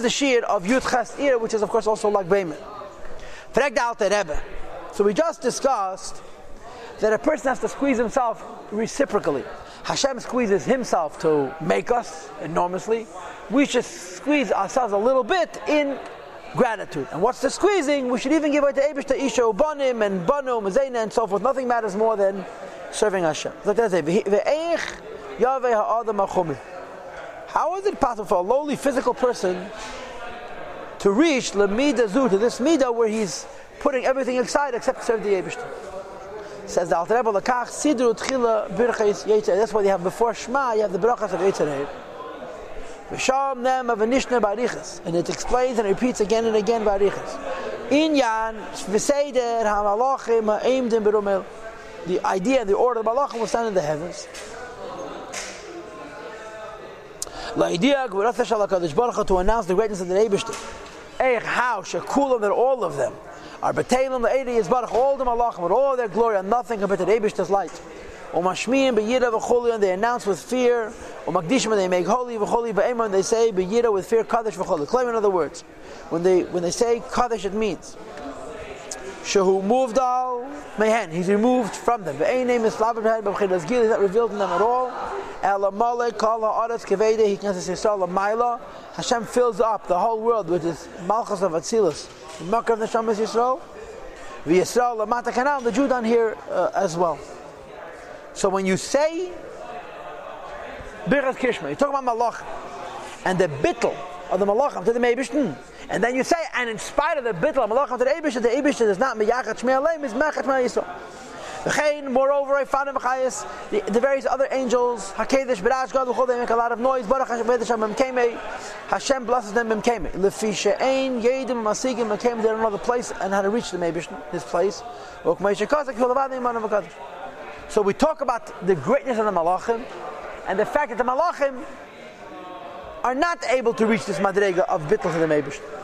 The shir of Yud Chasir, which is of course also Lag BaOmer. Frag the Alter Rebbe. So we just discussed that a person has to squeeze himself reciprocally. Hashem squeezes himself to make us enormously. We should squeeze ourselves a little bit in gratitude. And what's the squeezing? We should even give out to Eibishter, Isha, Banim, and Bonu, and Zeyneh, and so forth. Nothing matters more than serving Hashem. Look at that. Ve'eich Yavei Ha'adam HaChumil. How is it possible for a lowly physical person to reach l'midah zu, to this midah where he's putting everything aside except to serve the Eibishter? Says the Alter Rebbe, L'kach sidru tchila birchis yetzer. That's why you have before Shema, you have the Baruchas of Ezraev. V'sham nem av nishna barichas, and it explains and repeats again and again barichas. Inyan v'seder ha'malachim ha'emdim berumel. The idea, the order of the Malachim will stand in the heavens. To announce the greatness of the Eibishter. How shekulam that all of them are betalim the is baruch, all the malachim with all their glory and nothing compared to the Eibishter's light. And they announce with fear. They make holy. And they say with fear Kaddish v'choli. Claim in other words, when they say Kaddish, it means shehu moved al mehen. He's removed from them. He's not revealed in them at all. Elamole, Kala, Aras, Kvede, he can say Yisrael, Amaylo. Hashem fills up the whole world with his Malachas of Atzilus, the Makar of the Shem is Yisrael, Yisrael, Matakanal, the Jew down here as well. So when you say Birat Kishma, you talk about Malach and the bitul of the Malachim to the Mebishun, and then you say, and in spite of the bitul of Malachim to the Eibishter is not meyachat shmei aleim, it's meyachat shmei Yisrael. Moreover, I found him v'chayis. The various other angels, Hakedish, Birat Kishma, they make a lot of noise. Hashem blesses them. They don't know the place and how to reach the Eibishter, this place. So we talk about the greatness of the Malachim and the fact that the Malachim are not able to reach this Madrega of bitul to the Eibishter.